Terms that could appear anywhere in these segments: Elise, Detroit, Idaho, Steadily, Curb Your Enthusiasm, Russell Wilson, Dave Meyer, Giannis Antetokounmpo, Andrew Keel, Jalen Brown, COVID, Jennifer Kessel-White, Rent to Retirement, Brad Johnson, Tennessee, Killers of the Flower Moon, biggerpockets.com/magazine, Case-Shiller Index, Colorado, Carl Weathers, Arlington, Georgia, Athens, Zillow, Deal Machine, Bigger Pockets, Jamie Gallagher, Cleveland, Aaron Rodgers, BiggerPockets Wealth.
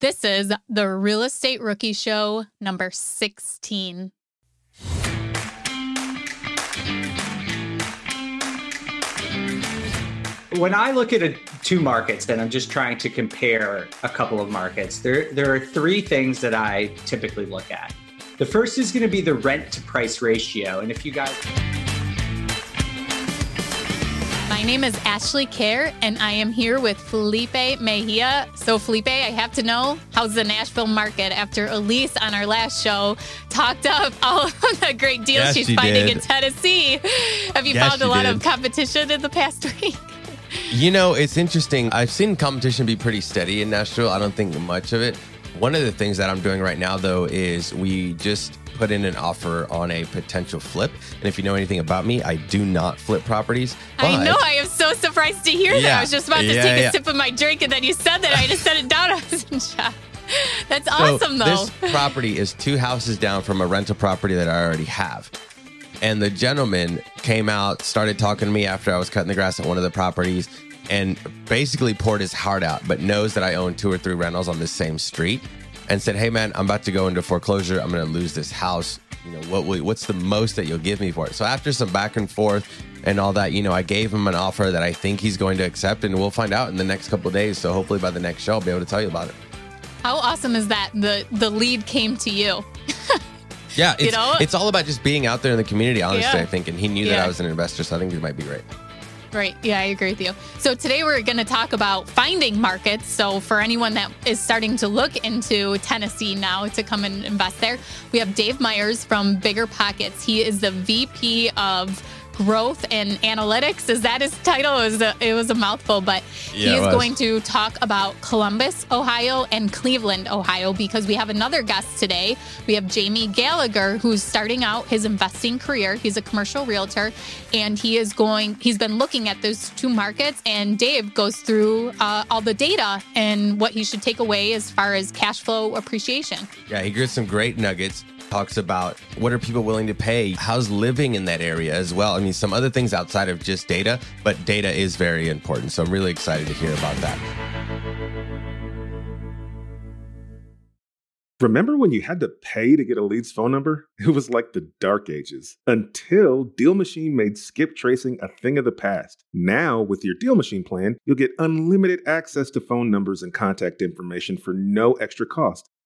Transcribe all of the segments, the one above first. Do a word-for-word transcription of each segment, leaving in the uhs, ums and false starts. This is the Real Estate Rookie Show number sixteen. When I look at a, two markets, and I'm just trying to compare a couple of markets, there, there are three things that I typically look at. The first is going to be the rent to price ratio. And if you guys... My name is Ashley Kerr, and I am here with Felipe Mejia. So Felipe, I have to know, how's the Nashville market after Elise on our last show talked up all of the great deals yes, she's she finding did. in Tennessee? Have you yes, found a lot did. of competition in the past week? You know, it's interesting. I've seen competition be pretty steady in Nashville. I don't think much of it. One of the things that I'm doing right now, though, is we just put in an offer on a potential flip. And if you know anything about me, I do not flip properties. But... I know. I am so surprised to hear yeah, that. I was just about to yeah, take a yeah. sip of my drink, and then you said that. I just set it down. I was in shock. That's awesome, so though. This property is two houses down from a rental property that I already have. And the gentleman came out, started talking to me after I was cutting the grass at one of the properties, and basically poured his heart out, but knows that I own two or three rentals on this same street, and said, hey, man, I'm about to go into foreclosure. I'm going to lose this house. You know, what will, what's the most that you'll give me for it? So after some back and forth and all that, you know, I gave him an offer that I think he's going to accept, and we'll find out in the next couple of days. So hopefully by the next show, I'll be able to tell you about it. How awesome is that? The, the lead came to you. Yeah, it's, you know? It's all about just being out there in the community, honestly, yeah. I think. And he knew yeah. that I was an investor, so I think it might be great. Right. Yeah, I agree with you. So today we're going to talk about finding markets. So for anyone that is starting to look into Tennessee now to come and invest there, we have Dave Meyer from Bigger Pockets. He is the V P of Growth and Analytics. Is that his title? It was a, it was a mouthful, but yeah, he is going to talk about Columbus, Ohio, and Cleveland, Ohio, because we have another guest today. We have Jamie Gallagher, who's starting out his investing career. He's a commercial realtor, and he is going, he's been looking at those two markets, and Dave goes through uh, all the data and what he should take away as far as cash flow appreciation. Yeah, he gives some great nuggets. Talks about what are people willing to pay, how's living in that area as well. I mean, some other things outside of just data, but data is very important. So I'm really excited to hear about that. Remember when you had to pay to get a lead's phone number? It was like the dark ages until Deal Machine made skip tracing a thing of the past. Now, with your Deal Machine plan, you'll get unlimited access to phone numbers and contact information for no extra cost.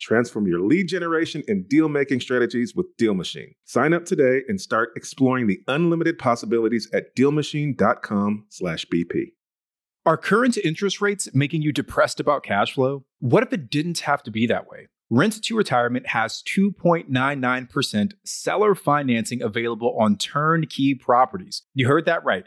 Transform your lead generation and deal-making strategies with Deal Machine. Sign up today and start exploring the unlimited possibilities at deal machine dot com slash B P. Are current interest rates making you depressed about cash flow? What if it didn't have to be that way? Rent to Retirement has two point nine nine percent seller financing available on turnkey properties. You heard that right.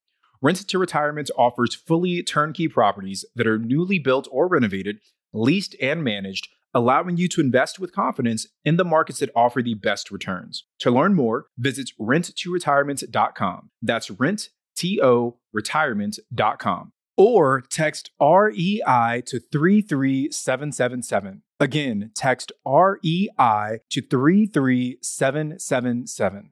Rent to Retirement offers fully turnkey properties that are newly built or renovated, leased and managed, allowing you to invest with confidence in the markets that offer the best returns. To learn more, visit rent to retirement dot com. That's rent to retirement dot com. Or text R E I to three three seven seven seven. Again, text R E I to three three seven seven seven.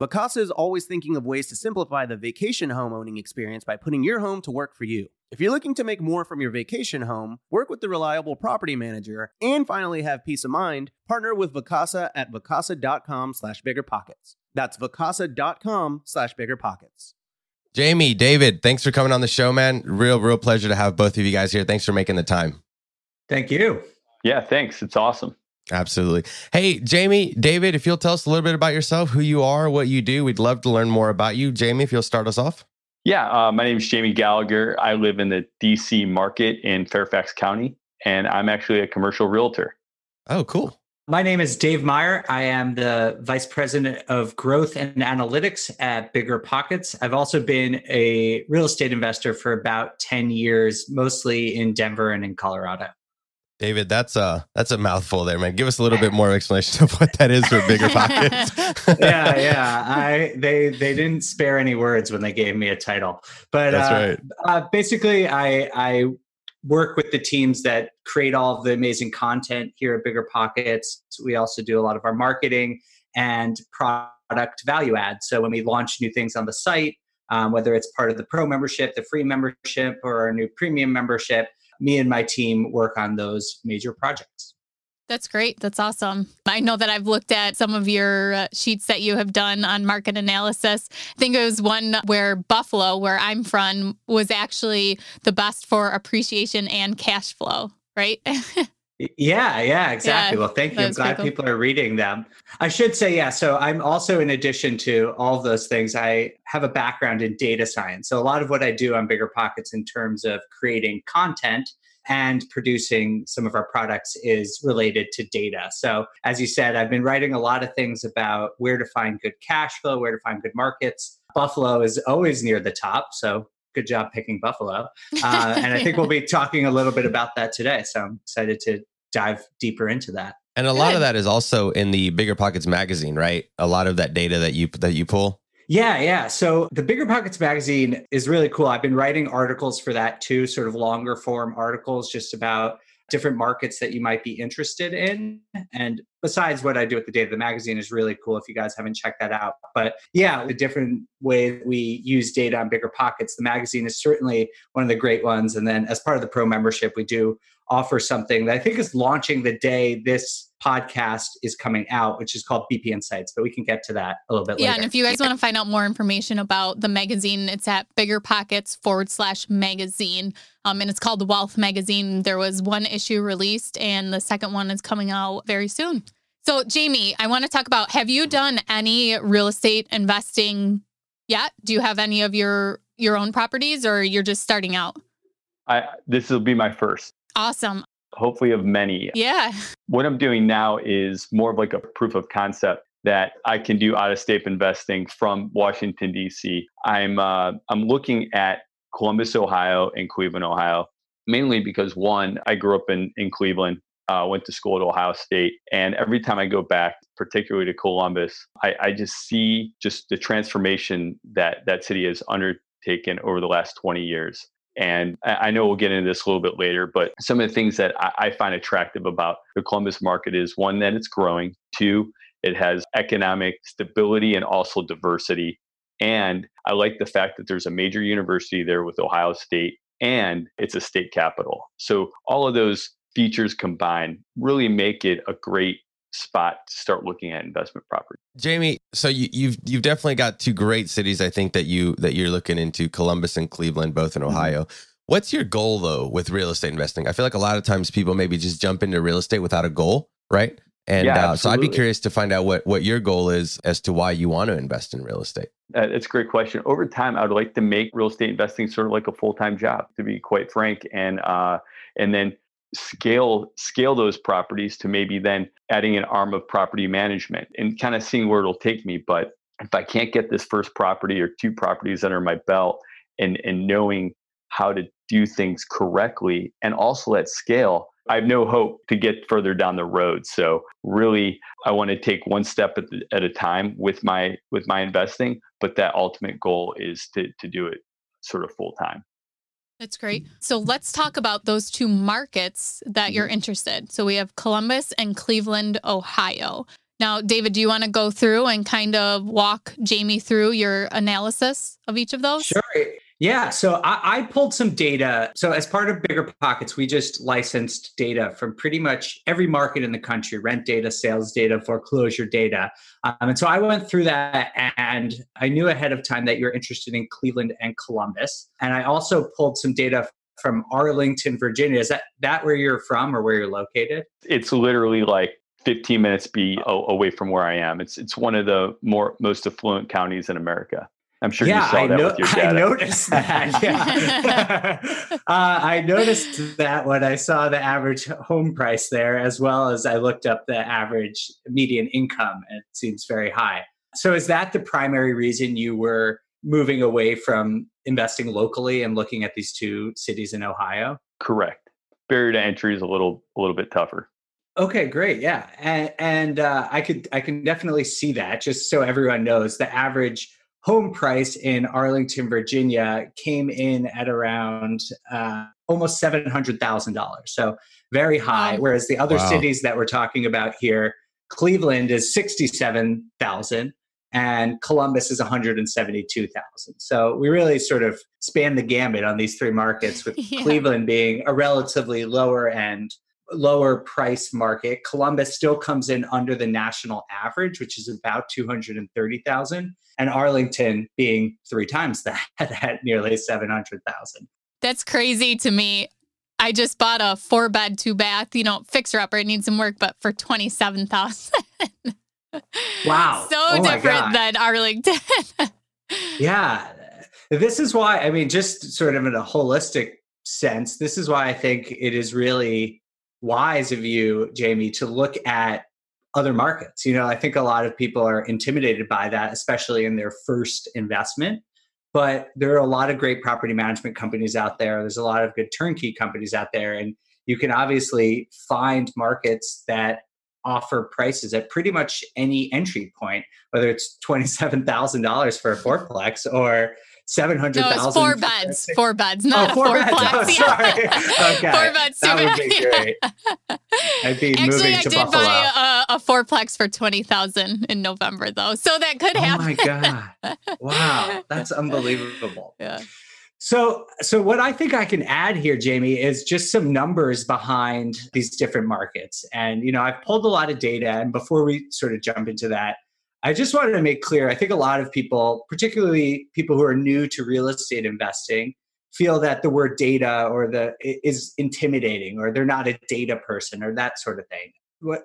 Vacasa is always thinking of ways to simplify the vacation home owning experience by putting your home to work for you. If you're looking to make more from your vacation home, work with the reliable property manager, and finally have peace of mind, partner with Vacasa at vacasa.com slash biggerpockets. That's vacasa.com slash biggerpockets. Jamie, David, thanks for coming on the show, man. Real, real pleasure to have both of you guys here. Thanks for making the time. Thank you. Yeah, thanks. It's awesome. Absolutely. Hey, Jamie, David, if you'll tell us a little bit about yourself, who you are, what you do, we'd love to learn more about you. Jamie, if you'll start us off. Yeah, uh, my name is Jamie Gallagher. I live in the D C market in Fairfax County, and I'm actually a commercial realtor. Oh, cool. My name is Dave Meyer. I am the Vice President of Growth and Analytics at Bigger Pockets. I've also been a real estate investor for about ten years, mostly in Denver and in Colorado. David, that's a, that's a mouthful there, man. Give us a little bit more explanation of what that is for Bigger Pockets. yeah, yeah. I they they didn't spare any words when they gave me a title. But that's uh, right. uh, basically, I I work with the teams that create all of the amazing content here at Bigger Pockets. We also do a lot of our marketing and product value add. So when we launch new things on the site, um, whether it's part of the pro membership, the free membership, or our new premium membership, me and my team work on those major projects. That's great. That's awesome. I know that I've looked at some of your uh, sheets that you have done on market analysis. I think it was one where Buffalo, where I'm from, was actually the best for appreciation and cash flow, right? Yeah, yeah, exactly. Yeah, well, thank you. I'm glad cool. people are reading them. I should say, yeah, so I'm also, in addition to all of those things, I have a background in data science. So a lot of what I do on Bigger Pockets in terms of creating content and producing some of our products is related to data. So as you said, I've been writing a lot of things about where to find good cash flow, where to find good markets. Buffalo is always near the top. So good job picking Buffalo. Uh, and I think we'll be talking a little bit about that today. So I'm excited to dive deeper into that. And a lot Good. of that is also in the Bigger Pockets magazine, right? A lot of that data that you that you pull. Yeah, yeah. So the Bigger Pockets magazine is really cool. I've been writing articles for that too, sort of longer form articles just about different markets that you might be interested in. And besides what I do at the Day of the Magazine is really cool if you guys haven't checked that out. But yeah, the different way that we use data on Bigger Pockets, the magazine is certainly one of the great ones. And then as part of the pro membership, we do offer something that I think is launching the day this podcast is coming out, which is called B P Insights, but we can get to that a little bit yeah, later. Yeah, and if you guys want to find out more information about the magazine, it's at BiggerPockets forward slash magazine, um, and it's called the Wealth Magazine. There was one issue released, and the second one is coming out very soon. So, Jamie, I want to talk about, have you done any real estate investing yet? Do you have any of your your own properties, or you're just starting out? I this will be my first. Awesome. Hopefully of many. Yeah. What I'm doing now is more of like a proof of concept that I can do out-of-state investing from Washington, D C. I'm uh, I'm looking at Columbus, Ohio and Cleveland, Ohio, mainly because one, I grew up in, in Cleveland, uh, went to school at Ohio State. And every time I go back, particularly to Columbus, I, I just see just the transformation that that city has undertaken over the last twenty years. And I know we'll get into this a little bit later, but some of the things that I find attractive about the Columbus market is one, that it's growing, two, it has economic stability and also diversity. And I like the fact that there's a major university there with Ohio State, and it's a state capital. So all of those features combined really make it a great spot to start looking at investment property. Jamie, so you, you've you've definitely got two great cities, I think, that you that you're looking into, Columbus and Cleveland, both in Ohio. Mm-hmm. What's your goal though with real estate investing? I feel like a lot of times people maybe just jump into real estate without a goal, right? And yeah, uh, so I'd be curious to find out what what your goal is as to why you want to invest in real estate. Uh, that's a great question. Over time, I'd like to make real estate investing sort of like a full time job, to be quite frank, and uh, and then. scale scale those properties to maybe then adding an arm of property management and kind of seeing where it'll take me. But if I can't get this first property or two properties under my belt and, and knowing how to do things correctly and also at scale, I have no hope to get further down the road. So really, I want to take one step at, the, at a time with my with my investing, but that ultimate goal is to to do it sort of full time. That's great. So let's talk about those two markets that you're interested. So we have Columbus and Cleveland, Ohio. Now, David, do you want to go through and kind of walk Jamie through your analysis of each of those? Sure. Yeah. So I, I pulled some data. So as part of Bigger Pockets, we just licensed data from pretty much every market in the country, rent data, sales data, foreclosure data. Um, and so I went through that, and I knew ahead of time that you're interested in Cleveland and Columbus. And I also pulled some data from Arlington, Virginia. Is that, that where you're from or where you're located? It's literally like fifteen minutes be away from where I am. It's it's one of the more most affluent counties in America. I'm sure yeah, you saw I that no- with your data. I noticed that. Yeah. uh, I noticed that when I saw the average home price there, as well as I looked up the average median income, and it seems very high. So is that the primary reason you were moving away from investing locally and looking at these two cities in Ohio? Correct. Barrier to entry is a little a little bit tougher. Okay, great. Yeah. And, and uh, I could I can definitely see that. Just so everyone knows, the average home price in Arlington, Virginia came in at around uh, almost seven hundred thousand dollars. So very high. Whereas the other wow. cities that we're talking about here, Cleveland is sixty-seven thousand and Columbus is one hundred seventy-two thousand. So we really sort of span the gamut on these three markets, with yeah. Cleveland being a relatively lower end lower price market. Columbus still comes in under the national average, which is about two hundred thirty thousand, and Arlington being three times that at nearly seven hundred thousand. That's crazy to me. I just bought a four bed, two bath, you know, fixer upper, it needs some work, but for twenty-seven thousand. Wow. So oh different than Arlington. Yeah. This is why, I mean, just sort of in a holistic sense, this is why I think it is really wise of you, Jamie, to look at other markets. You know, I think a lot of people are intimidated by that, especially in their first investment. But there are a lot of great property management companies out there. There's a lot of good turnkey companies out there. And you can obviously find markets that offer prices at pretty much any entry point, whether it's twenty-seven thousand dollars for a fourplex or seven hundred thousand dollars. No, it's four beds, four beds, not oh, four a fourplex. Oh, sorry. Okay. Four beds, that would be great. I'd be Actually, moving I to Buffalo. Actually, I did buy a, a fourplex for twenty thousand dollars in November, though. So that could happen. Oh, my God. Wow. That's unbelievable. Yeah. So, so what I think I can add here, Jamie, is just some numbers behind these different markets. And, you know, I've pulled a lot of data. And before we sort of jump into that, I just wanted to make clear, I think a lot of people, particularly people who are new to real estate investing, feel that the word data or the is intimidating, or they're not a data person or that sort of thing.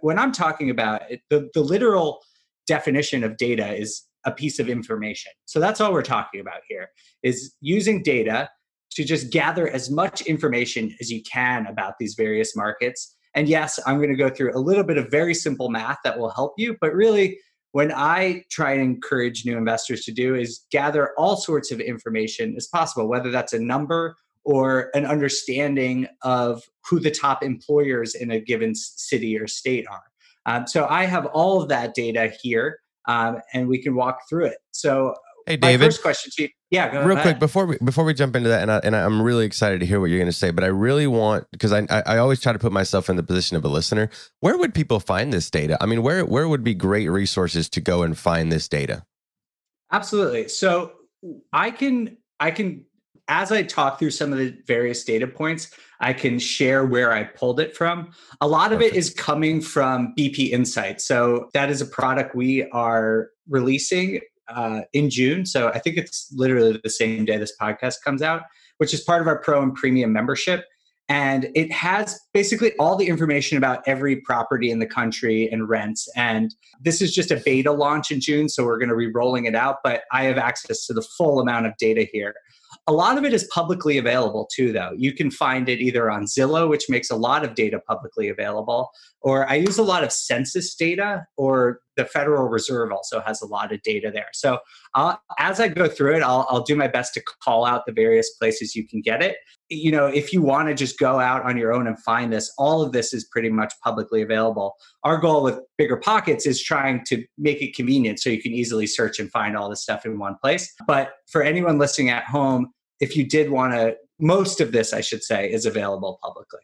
When I'm talking about it, the, the literal definition of data is a piece of information. So that's all we're talking about here, is using data to just gather as much information as you can about these various markets. And yes, I'm going to go through a little bit of very simple math that will help you. But really, when I try and encourage new investors to do is gather all sorts of information as possible, whether that's a number or an understanding of who the top employers in a given city or state are. Um, so I have all of that data here. Um, and we can walk through it. So hey, David, my first question to you. Yeah, go real ahead. Quick before we before we jump into that, and I, and I'm really excited to hear what you're going to say. But I really want, because I I always try to put myself in the position of a listener. Where would people find this data? I mean, where where would be great resources to go and find this data? Absolutely. So I can I can as I talk through some of the various data points, I can share where I pulled it from. A lot of it is coming from B P Insights. So that is a product we are releasing uh, in June. So I think it's literally the same day this podcast comes out, which is part of our Pro and Premium membership. And it has basically all the information about every property in the country and rents. And this is just a beta launch in June, so we're going to be rolling it out. But I have access to the full amount of data here. A lot of it is publicly available too, though. You can find it either on Zillow, which makes a lot of data publicly available, or I use a lot of census data, or the Federal Reserve also has a lot of data there. So I'll, as I go through it, I'll, I'll do my best to call out the various places you can get it. You know, if you want to just go out on your own and find this, all of this is pretty much publicly available. Our goal with Bigger Pockets is trying to make it convenient so you can easily search and find all this stuff in one place. But for anyone listening at home, if you did want to, most of this, I should say, is available publicly.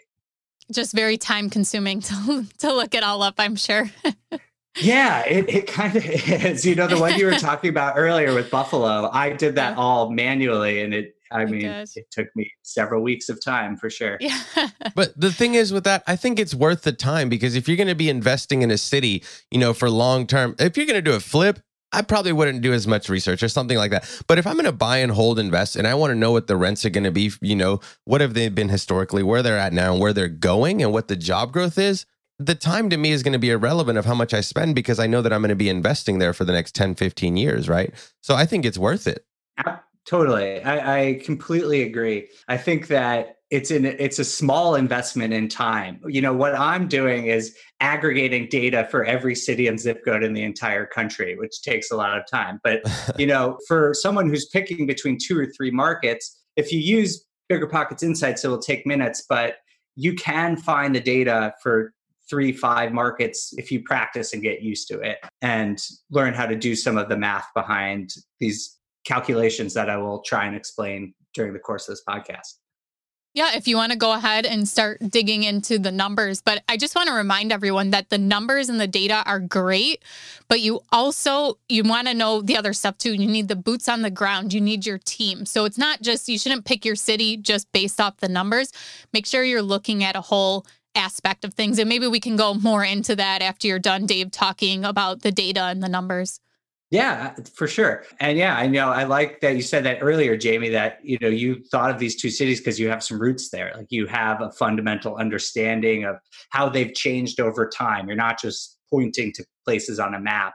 Just very time consuming to, to look it all up, I'm sure. Yeah, it, it kind of is. You know, the one you were talking about earlier with Buffalo, I did that all manually. And it, I mean, it, it took me several weeks of time for sure. Yeah. But the thing is with that, I think it's worth the time, because if you're going to be investing in a city, you know, for long term, if you're going to do a flip, I probably wouldn't do as much research or something like that. But if I'm going to buy and hold invest, and I want to know what the rents are going to be, you know, what have they been historically, where they're at now, and where they're going, and what the job growth is, the time to me is going to be irrelevant of how much I spend, because I know that I'm going to be investing there for the next ten, fifteen years, right? So I think it's worth it. Totally. I, I completely agree. I think that it's in, it's a small investment in time. You know, what I'm doing is aggregating data for every city and zip code in the entire country, which takes a lot of time. But, you know, for someone who's picking between two or three markets, if you use BiggerPockets Insights, it will take minutes, but you can find the data for three, five markets if you practice and get used to it and learn how to do some of the math behind these calculations that I will try and explain during the course of this podcast. Yeah, if you want to go ahead and start digging into the numbers. But I just want to remind everyone that the numbers and the data are great, but you also, you want to know the other stuff too. You need the boots on the ground. You need your team. So it's not just, you shouldn't pick your city just based off the numbers. Make sure you're looking at a whole aspect of things. And maybe we can go more into that after you're done, Dave, talking about the data and the numbers. Yeah, for sure. And yeah, I know, I like that you said that earlier, Jamie, that, you know, you thought of these two cities because you have some roots there. Like you have a fundamental understanding of how they've changed over time. You're not just pointing to places on a map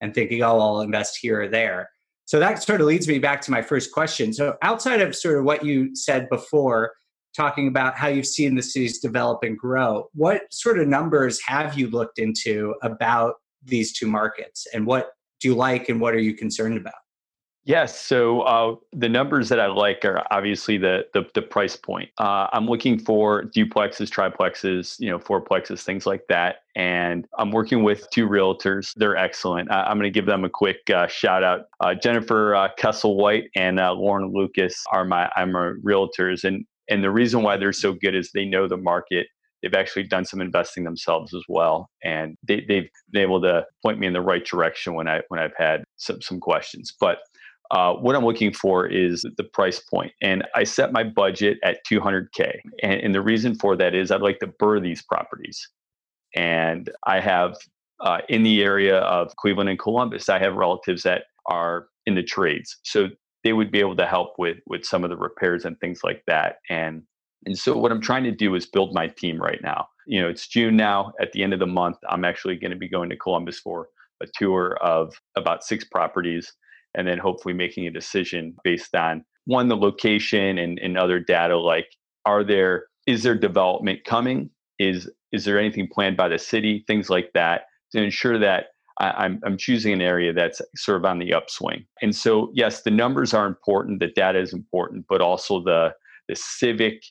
and thinking, oh, I'll invest here or there. So that sort of leads me back to my first question. So outside of sort of what you said before, talking about how you've seen the cities develop and grow, what sort of numbers have you looked into about these two markets, and what do you like and what are you concerned about? Yes. So uh, the numbers that I like are obviously the the, the price point. Uh, I'm looking for duplexes, triplexes, you know, fourplexes, things like that. And I'm working with two realtors. They're excellent. Uh, I'm going to give them a quick uh, shout out. Uh, Jennifer uh, Kessel-White and uh, Lauren Lucas are my I'm our realtors, and And the reason why they're so good is they know the market. They've actually done some investing themselves as well. And they, they've been able to point me in the right direction when, I, when I've had some, some questions. But uh, what I'm looking for is the price point. And I set my budget at two hundred K. And, and the reason for that is I'd like to burr these properties. And I have, uh, in the area of Cleveland and Columbus, I have relatives that are in the trades. So they would be able to help with with some of the repairs and things like that. And and so what I'm trying to do is build my team right now. You know, it's June now. At the end of the month, I'm actually going to be going to Columbus for a tour of about six properties, and then hopefully making a decision based on, one, the location and, and other data, like are there is there development coming? Is is there anything planned by the city? Things like that, to ensure that I'm, I'm choosing an area that's sort of on the upswing. And so, yes, the numbers are important, the data is important, but also the the civic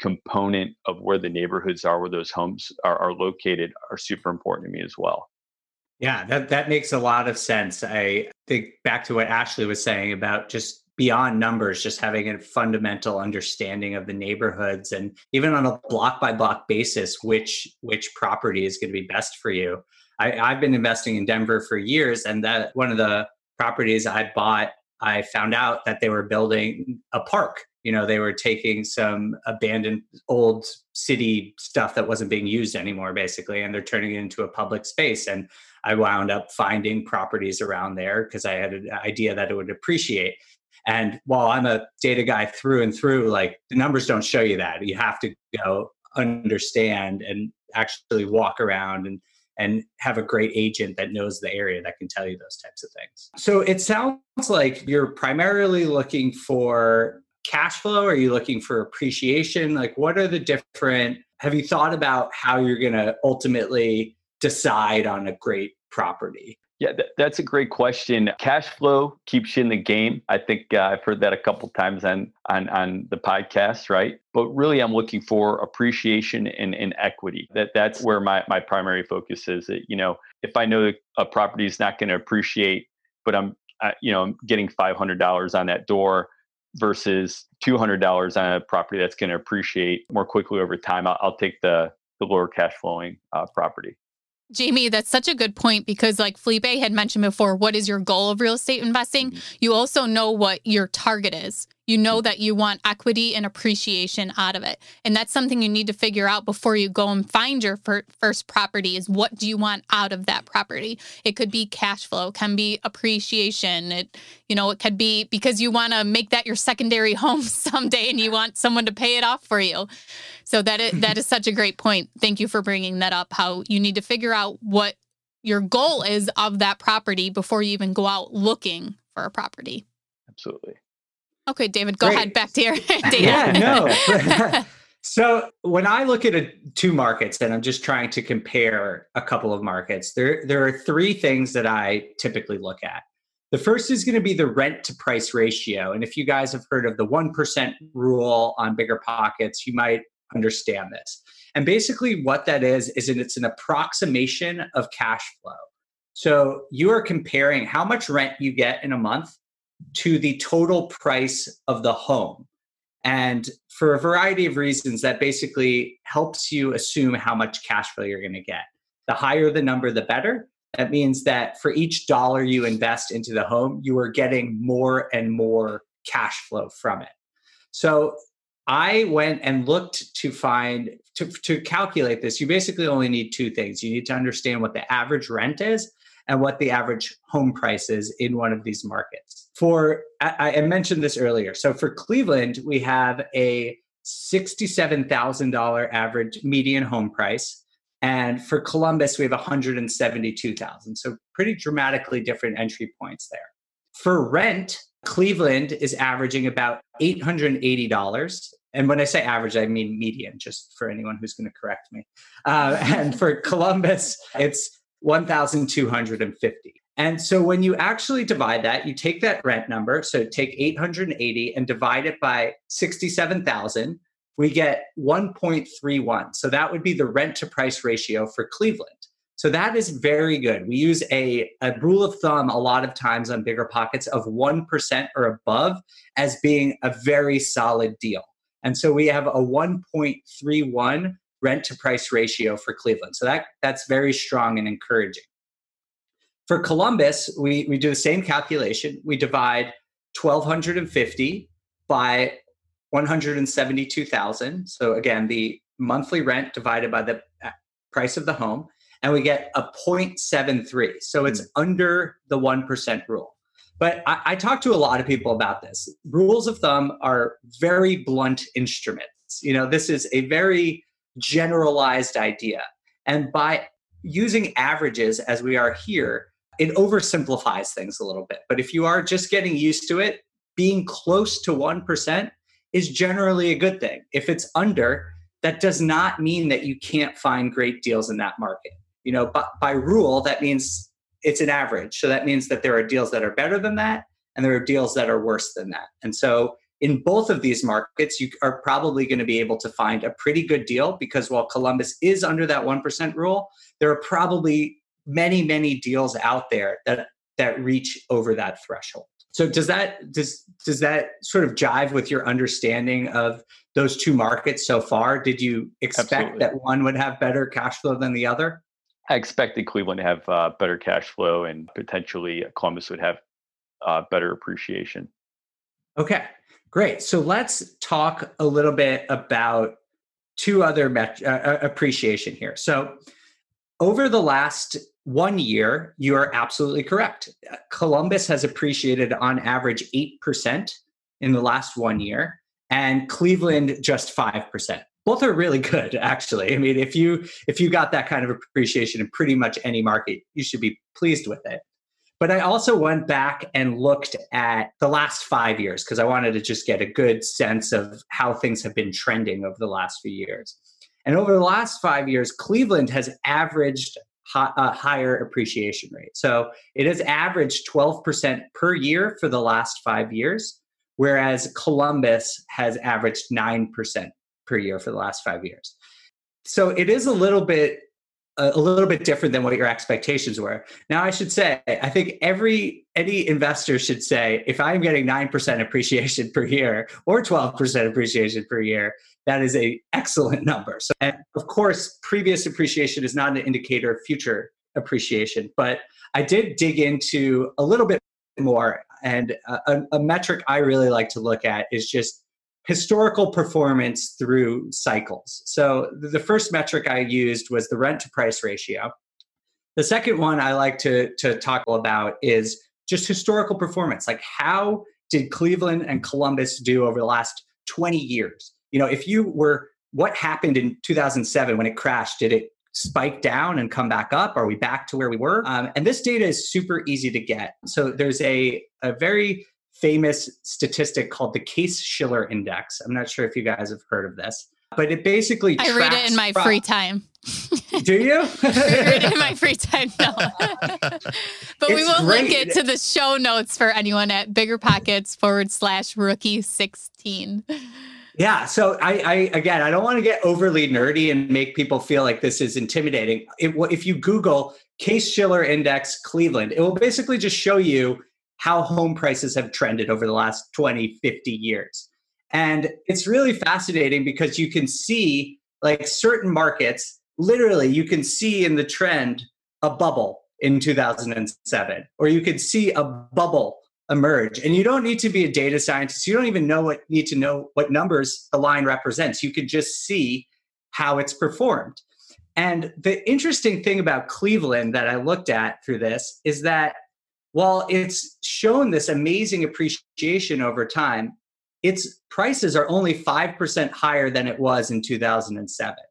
component of where the neighborhoods are, where those homes are, are located, are super important to me as well. Yeah, that, that makes a lot of sense. I think back to what Ashley was saying about just beyond numbers, just having a fundamental understanding of the neighborhoods, and even on a block by block basis, which which property is going to be best for you. I, I've been investing in Denver for years, and that one of the properties I bought, I found out that they were building a park. You know, they were taking some abandoned old city stuff that wasn't being used anymore, basically, and they're turning it into a public space. And I wound up finding properties around there because I had an idea that it would appreciate. And while I'm a data guy through and through, like the numbers don't show you that. You have to go understand and actually walk around and and have a great agent that knows the area that can tell you those types of things. So it sounds like you're primarily looking for cash flow. Are you looking for appreciation? Like, what are the different, have you thought about how you're going to ultimately decide on a great property? Yeah, th- that's a great question. Cash flow keeps you in the game. I think uh, I've heard that a couple of times on, on on the podcast, right? But really, I'm looking for appreciation and, and equity. That that's where my my primary focus is. That, you know, if I know a property is not going to appreciate, but I'm I, you know I'm getting five hundred dollars on that door versus two hundred dollars on a property that's going to appreciate more quickly over time, I'll, I'll take the the lower cash flowing uh, property. Jamie, that's such a good point, because like Felipe had mentioned before, what is your goal of real estate investing? You also know what your target is. You know that you want equity and appreciation out of it. And that's something you need to figure out before you go and find your fir- first property is, what do you want out of that property? It could be cash flow, can be appreciation. It, you know, it could be because you want to make that your secondary home someday and you want someone to pay it off for you. So that is, that is such a great point. Thank you for bringing that up, how you need to figure out what your goal is of that property before you even go out looking for a property. Absolutely. Okay, David, go Great. ahead back to your data. Yeah, no. So when I look at a, two markets, and I'm just trying to compare a couple of markets, there, there are three things that I typically look at. The first is going to be the rent to price ratio. And if you guys have heard of the one percent rule on BiggerPockets, you might understand this. And basically what that is, is it's an approximation of cash flow. So you are comparing how much rent you get in a month to the total price of the home. And for a variety of reasons, that basically helps you assume how much cash flow you're going to get. The higher the number, the better. That means that for each dollar you invest into the home, you are getting more and more cash flow from it. So I went and looked to find, to, to calculate this, you basically only need two things. You need to understand what the average rent is and what the average home price is in one of these markets. For, I, I mentioned this earlier. So for Cleveland, we have a sixty-seven thousand dollars average median home price. And for Columbus, we have one hundred seventy-two thousand dollars. So pretty dramatically different entry points there. For rent, Cleveland is averaging about eight hundred eighty dollars. And when I say average, I mean median, just for anyone who's going to correct me. Uh, and for Columbus, it's one thousand two hundred fifty. And so when you actually divide that, you take that rent number, so take eight hundred eighty and divide it by sixty-seven thousand, we get one point three one. So that would be the rent to price ratio for Cleveland. So that is very good. We use a, a rule of thumb a lot of times on BiggerPockets of one percent or above as being a very solid deal. And so we have a one point three one rent to price ratio for Cleveland. So that, that's very strong and encouraging. For Columbus, we, we do the same calculation. We divide one thousand two hundred fifty by one hundred seventy-two thousand. So again, the monthly rent divided by the price of the home, and we get a zero point seven three. So it's under the one percent rule. But I, I talk to a lot of people about this. Rules of thumb are very blunt instruments. You know, this is a very generalized idea. And by using averages as we are here, it oversimplifies things a little bit. But if you are just getting used to it, being close to one percent is generally a good thing. If it's under, that does not mean that you can't find great deals in that market. You know, by, by rule, that means it's an average. So that means that there are deals that are better than that, and there are deals that are worse than that. And so in both of these markets, you are probably going to be able to find a pretty good deal, because while Columbus is under that one percent rule, there are probably many, many deals out there that, that reach over that threshold. So does that, does, does that sort of jive with your understanding of those two markets so far? Did you expect Absolutely. that one would have better cash flow than the other? I expected Cleveland to have uh, better cash flow, and potentially Columbus would have uh, better appreciation. Okay. Great. So let's talk a little bit about two other met- uh, appreciation here. So over the last one year, you are absolutely correct. Columbus has appreciated on average eight percent in the last one year, and Cleveland just five percent. Both are really good, actually. I mean, if you if you got that kind of appreciation in pretty much any market, you should be pleased with it. But I also went back and looked at the last five years because I wanted to just get a good sense of how things have been trending over the last few years. And over the last five years, Cleveland has averaged a higher appreciation rate. So it has averaged twelve percent per year for the last five years, whereas Columbus has averaged nine percent per year for the last five years. So it is a little bit a little bit different than what your expectations were. Now, I should say, I think every any investor should say, if I'm getting nine percent appreciation per year or twelve percent appreciation per year, that is an excellent number. So, and of course, previous appreciation is not an indicator of future appreciation, but I did dig into a little bit more. And a, a metric I really like to look at is just historical performance through cycles. So the first metric I used was the rent to price ratio. The second one I like to, to talk about is just historical performance. Like, how did Cleveland and Columbus do over the last twenty years? You know, if you were, what happened in two thousand seven when it crashed? Did it spike down and come back up? Are we back to where we were? Um, and this data is super easy to get. So there's a, a very famous statistic called the Case-Shiller Index. I'm not sure if you guys have heard of this, but it basically I read it in my from... free time. Do you? I read it in my free time, no. But it's we will great. link it to the show notes for anyone at BiggerPockets forward slash rookie 16. Yeah. So I, I, again, I don't want to get overly nerdy and make people feel like this is intimidating. It, if you Google Case-Shiller Index Cleveland, it will basically just show you how home prices have trended over the last twenty, fifty years. And it's really fascinating because you can see, like, certain markets, literally you can see in the trend a bubble in two thousand seven, or you could see a bubble emerge. And you don't need to be a data scientist. You don't even know what need to know what numbers the line represents. You could just see how it's performed. And the interesting thing about Cleveland that I looked at through this is that while it's shown this amazing appreciation over time, its prices are only five percent higher than it was in two thousand seven.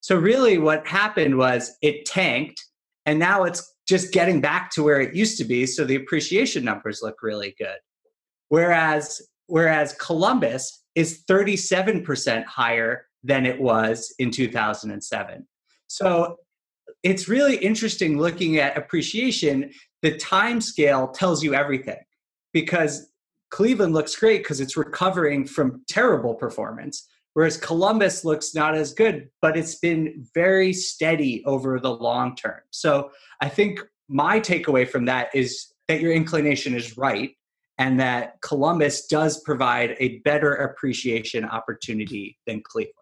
So really what happened was it tanked, and now it's just getting back to where it used to be. So the appreciation numbers look really good. Whereas, whereas Columbus is thirty-seven percent higher than it was in two thousand seven. So it's really interesting looking at appreciation. The time scale tells you everything, because Cleveland looks great because it's recovering from terrible performance, whereas Columbus looks not as good, but it's been very steady over the long term. So I think my takeaway from that is that your inclination is right, and that Columbus does provide a better appreciation opportunity than Cleveland.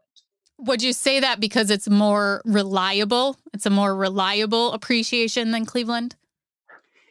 Would you say that because it's more reliable? It's a more reliable appreciation than Cleveland?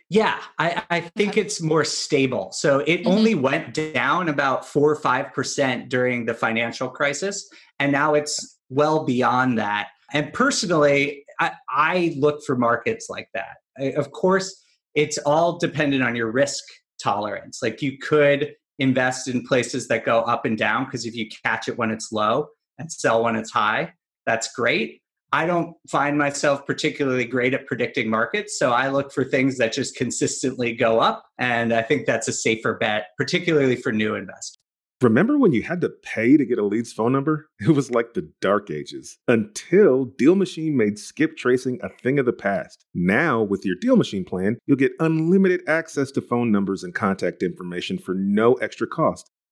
Yeah, I, I think it's more stable. So it mm-hmm. only went down about four or five percent during the financial crisis, and now it's well beyond that. And personally, I, I look for markets like that. I, of course, it's all dependent on your risk tolerance. Like, you could invest in places that go up and down, because if you catch it when it's low and sell when it's high, that's great. I don't find myself particularly great at predicting markets, so I look for things that just consistently go up, and I think that's a safer bet, particularly for new investors. Remember when you had to pay to get a lead's phone number? It was like the dark ages, until Deal Machine made skip tracing a thing of the past. Now, with your Deal Machine plan, you'll get unlimited access to phone numbers and contact information for no extra cost.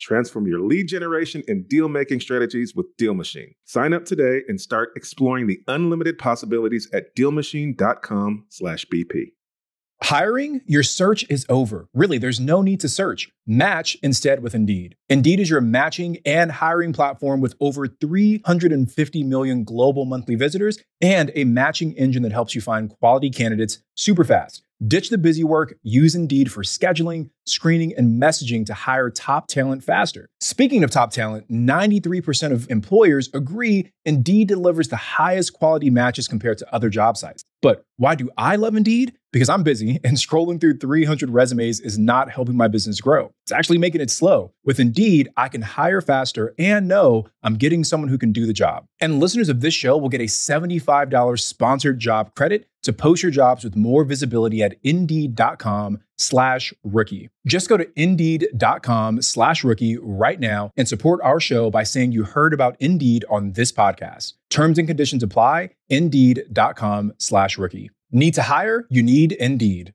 Transform your lead generation and deal-making strategies with Deal Machine. Sign up today and start exploring the unlimited possibilities at deal machine dot com slash B P. Hiring? Your search is over. Really, there's no need to search. Match instead with Indeed. Indeed is your matching and hiring platform with over three hundred fifty million global monthly visitors and a matching engine that helps you find quality candidates super fast. Ditch the busy work. Use Indeed for scheduling, screening, and messaging to hire top talent faster. Speaking of top talent, ninety-three percent of employers agree Indeed delivers the highest quality matches compared to other job sites. But why do I love Indeed? Because I'm busy and scrolling through three hundred resumes is not helping my business grow. It's actually making it slow. With Indeed, I can hire faster and know I'm getting someone who can do the job. And listeners of this show will get a seventy-five dollars sponsored job credit to post your jobs with more visibility at Indeed.com slash rookie. Just go to Indeed.com slash rookie right now and support our show by saying you heard about Indeed on this podcast. Terms and conditions apply. Indeed.com slash rookie. Need to hire? You need Indeed.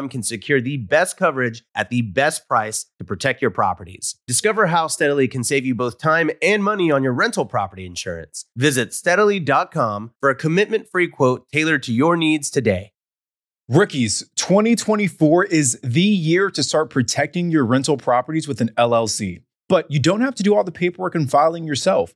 can secure the best coverage at the best price to protect your properties. Discover how Steadily can save you both time and money on your rental property insurance. Visit Steadily dot com for a commitment-free quote tailored to your needs today. Rookies, twenty twenty-four is the year to start protecting your rental properties with an L L C. But you don't have to do all the paperwork and filing yourself.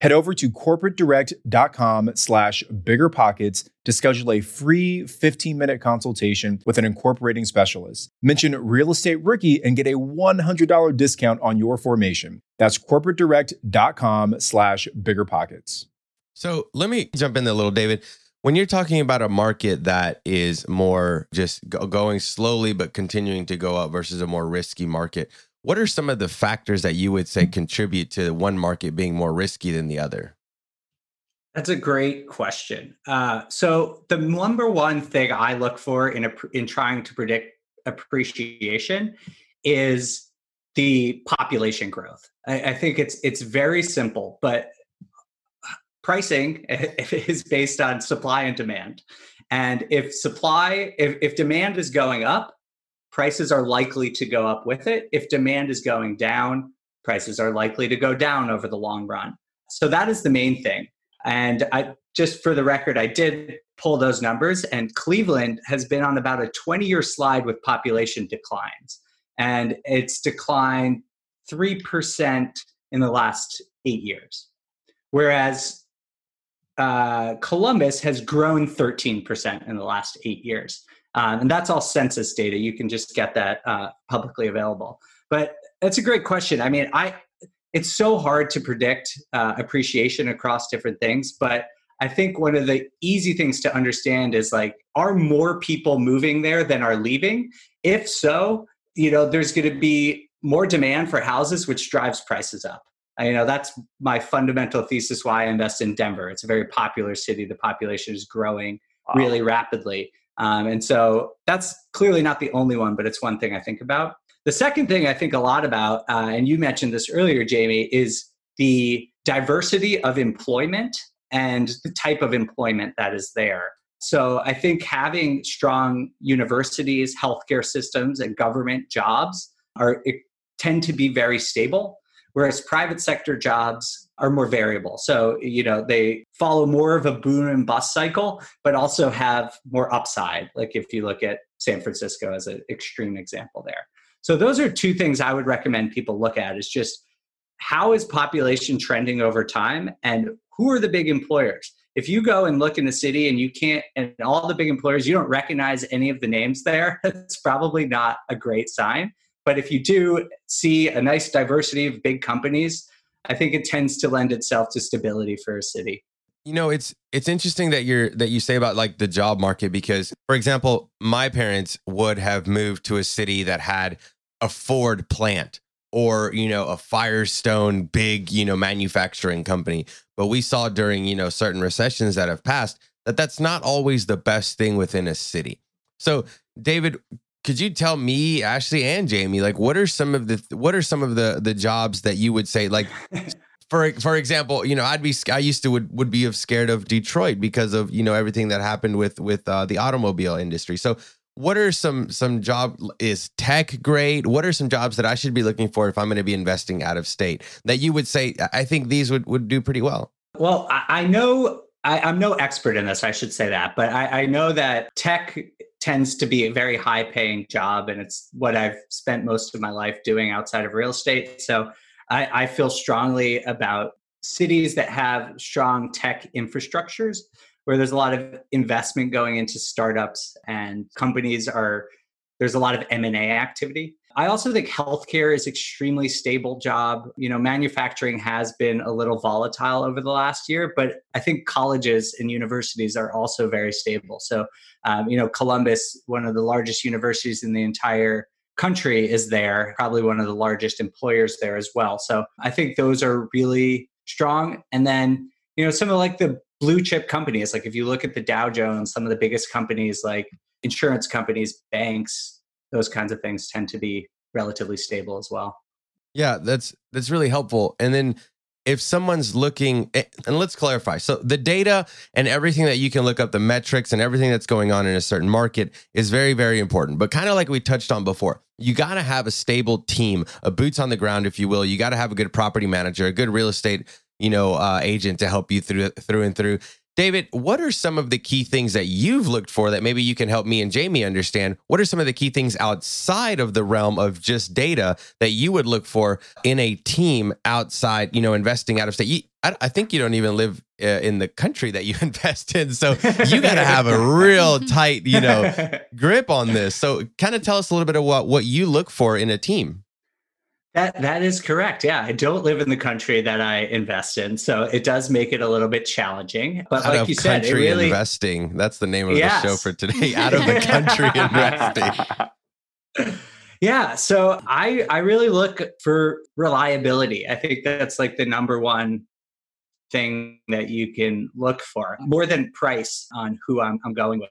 Head over to corporate direct dot com slash biggerpockets to schedule a free fifteen minute consultation with an incorporating specialist. Mention Real Estate Rookie and get a one hundred dollars discount on your formation. That's corporate direct dot com slash biggerpockets. So let me jump in there a little, David. When you're talking about a market that is more just going slowly but continuing to go up versus a more risky market, what are some of the factors that you would say contribute to one market being more risky than the other? That's a great question. Uh, so the number one thing I look for in a, in trying to predict appreciation is the population growth. I, I think it's it's very simple, but pricing is based on supply and demand. And if supply, if, if demand is going up, prices are likely to go up with it. If demand is going down, prices are likely to go down over the long run. So that is the main thing. And I, just for the record, I did pull those numbers, and Cleveland has been on about a twenty year slide with population declines. And it's declined three percent in the last eight years. Whereas uh, Columbus has grown thirteen percent in the last eight years. Um, and that's all census data. You can just get that uh, publicly available. But that's a great question. I mean, I it's so hard to predict uh, appreciation across different things. But I think one of the easy things to understand is, like, are more people moving there than are leaving? If so, you know, there's going to be more demand for houses, which drives prices up. I, you know, that's my fundamental thesis why I invest in Denver. It's a very popular city. The population is growing wow. really rapidly. Um, and so that's clearly not the only one, but it's one thing I think about. The second thing I think a lot about, uh, and you mentioned this earlier, Jamie, is the diversity of employment and the type of employment that is there. So I think having strong universities, healthcare systems, and government jobs are tend to be very stable, whereas private sector jobs are more variable. So, you know, they follow more of a boom and bust cycle, but also have more upside. Like if you look at San Francisco as an extreme example there. So those are two things I would recommend people look at is just how is population trending over time and who are the big employers? If you go and look in the city and you can't, and all the big employers, you don't recognize any of the names there, it's probably not a great sign. But if you do see a nice diversity of big companies, I think it tends to lend itself to stability for a city. You know, it's it's interesting that you're that you say about like the job market, because, for example, my parents would have moved to a city that had a Ford plant or, you know, a Firestone big, you know, manufacturing company. But we saw during, you know, certain recessions that have passed that that's not always the best thing within a city. So, David, could you tell me, Ashley and Jamie, like what are some of the what are some of the the jobs that you would say, like for for example, you know, I'd be I used to would, would be scared of Detroit because of, you know, everything that happened with with uh, the automobile industry. So what are some some job is tech great? What are some jobs that I should be looking for if I'm going to be investing out of state that you would say, I think these would, would do pretty well? Well, I, I know I, I'm no expert in this, I should say that, but I, I know that tech tends to be a very high paying job. And it's what I've spent most of my life doing outside of real estate. So I, I feel strongly about cities that have strong tech infrastructures, where there's a lot of investment going into startups and companies are, there's a lot of M and A activity. I also think healthcare is extremely stable job. You know, manufacturing has been a little volatile over the last year, but I think colleges and universities are also very stable. So, um, you know, Columbus, one of the largest universities in the entire country is there, probably one of the largest employers there as well. So I think those are really strong. And then, you know, some of like the blue chip companies, like if you look at the Dow Jones, some of the biggest companies like insurance companies, banks, those kinds of things tend to be relatively stable as well. Yeah, that's that's really helpful. And then if someone's looking, and let's clarify, so the data and everything that you can look up, the metrics and everything that's going on in a certain market is very, very important. But kind of like we touched on before, you got to have a stable team, a boots on the ground, if you will. You got to have a good property manager, a good real estate, you know, uh, agent to help you through through and through. David, what are some of the key things that you've looked for that maybe you can help me and Jamie understand? What are some of the key things outside of the realm of just data that you would look for in a team outside, you know, investing out of state? You, I, I think you don't even live uh, in the country that you invest in. So you got to have a real tight, you know, grip on this. So kind of tell us a little bit of what, what you look for in a team. That that is correct. Yeah, I don't live in the country that I invest in, so it does make it a little bit challenging. But out like you said, it really investing. That's the name of yes. the show for today. Out of the country investing. Yeah, so I I really look for reliability. I think that's like the number one thing that you can look for, more than price on who I'm I'm going with,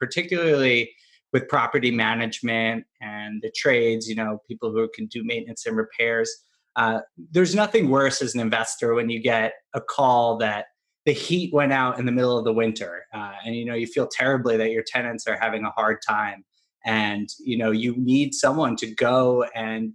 particularly with property management and the trades, you know, people who can do maintenance and repairs. Uh, there's nothing worse as an investor when you get a call that the heat went out in the middle of the winter. Uh, and, you know, you feel terribly that your tenants are having a hard time. And, you know, you need someone to go and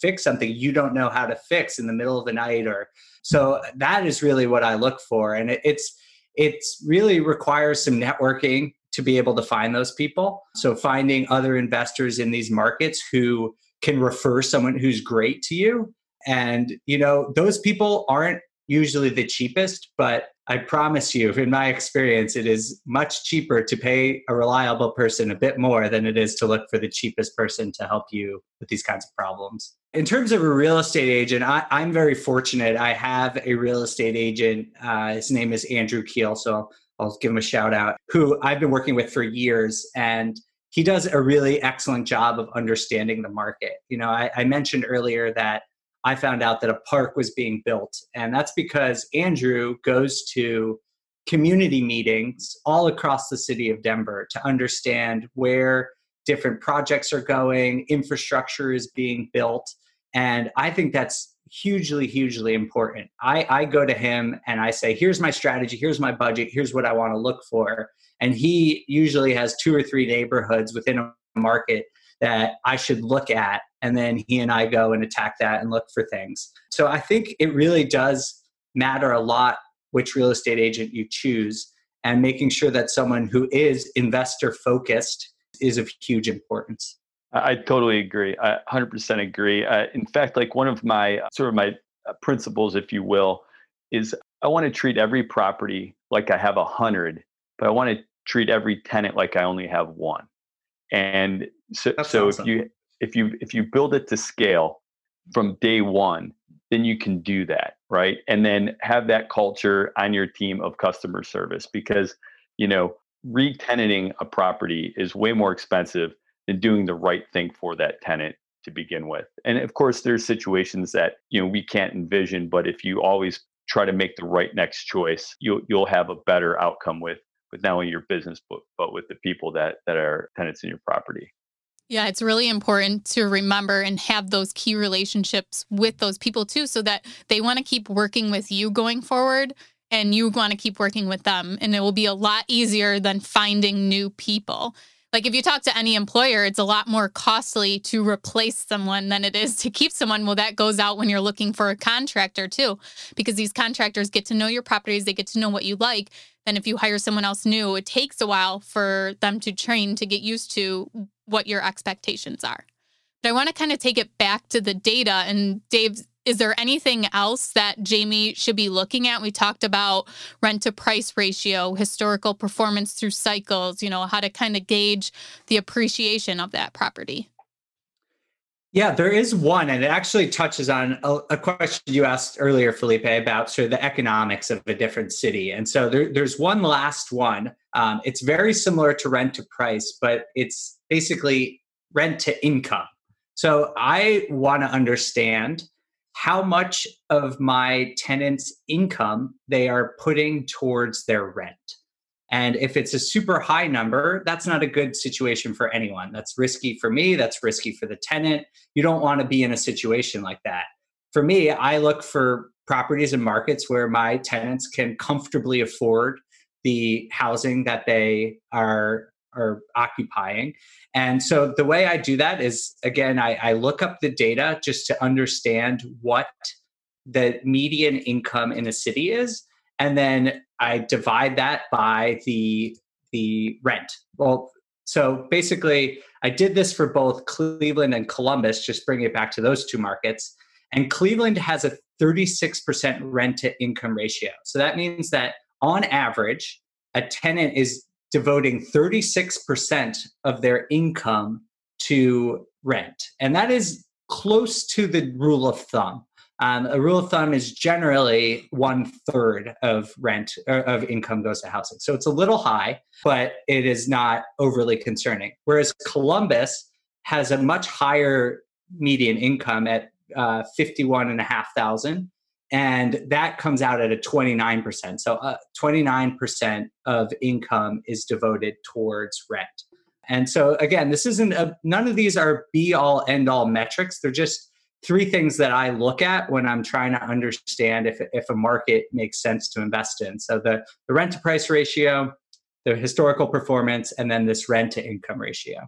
fix something you don't know how to fix in the middle of the night. Or so that is really what I look for. And it, it's it's really requires some networking to be able to find those people. So finding other investors in these markets who can refer someone who's great to you. And, you know, those people aren't usually the cheapest, but I promise you, in my experience, it is much cheaper to pay a reliable person a bit more than it is to look for the cheapest person to help you with these kinds of problems. In terms of a real estate agent, I, I'm very fortunate. I have a real estate agent. Uh, his name is Andrew Keel. So I'll give him a shout out, who I've been working with for years. And he does a really excellent job of understanding the market. You know, I, I mentioned earlier that I found out that a park was being built. And that's because Andrew goes to community meetings all across the city of Denver to understand where different projects are going, infrastructure is being built. And I think that's hugely, hugely important. I, I go to him and I say, here's my strategy, here's my budget, here's what I want to look for. And he usually has two or three neighborhoods within a market that I should look at. And then he and I go and attack that and look for things. So I think it really does matter a lot which real estate agent you choose, and making sure that someone who is investor focused is of huge importance. I totally agree. I one hundred percent agree. Uh, in fact, like one of my sort of my principles, if you will, is I want to treat every property like I have a hundred, but I want to treat every tenant like I only have one. And so, so awesome. if you if you if you build it to scale from day one, then you can do that, right? And then have that culture on your team of customer service, because you know re-tenanting a property is way more expensive than doing the right thing for that tenant to begin with. And of course, there's situations that you know we can't envision, but if you always try to make the right next choice, you'll you'll have a better outcome with with not only your business, but, but with the people that that are tenants in your property. Yeah, it's really important to remember and have those key relationships with those people too, so that they want to keep working with you going forward and you want to keep working with them. And it will be a lot easier than finding new people. Like if you talk to any employer, it's a lot more costly to replace someone than it is to keep someone. Well, that goes out when you're looking for a contractor too, because these contractors get to know your properties. They get to know what you like. And if you hire someone else new, it takes a while for them to train to get used to what your expectations are. But I want to kind of take it back to the data. And Dave, is there anything else that Jamie should be looking at? We talked about rent to price ratio, historical performance through cycles, you know, how to kind of gauge the appreciation of that property. Yeah, there is one, and it actually touches on a, a question you asked earlier, Felipe, about sort of the economics of a different city. And so there, there's one last one. Um, it's very similar to rent to price, but it's basically rent to income. So I want to understand how much of my tenant's income they are putting towards their rent. And if it's a super high number, that's not a good situation for anyone. That's risky for me. That's risky for the tenant. You don't want to be in a situation like that. For me, I look for properties and markets where my tenants can comfortably afford the housing that they are, are occupying. And so the way I do that is, again, I, I look up the data just to understand what the median income in a city is. And then I divide that by the the rent. Well, so basically, I did this for both Cleveland and Columbus, just bringing it back to those two markets. And Cleveland has a thirty-six percent rent to income ratio. So that means that on average, a tenant is devoting thirty-six percent of their income to rent. And that is close to the rule of thumb. Um, a rule of thumb is generally one third of rent or of income goes to housing. So it's a little high, but it is not overly concerning. Whereas Columbus has a much higher median income at uh, fifty-one and a half thousand. And that comes out at a twenty-nine percent. So uh, twenty-nine percent of income is devoted towards rent. And so again, this isn't a, none of these are be all end all metrics. They're just three things that I look at when I'm trying to understand if if a market makes sense to invest in. So the, the rent to price ratio, the historical performance, and then this rent to income ratio.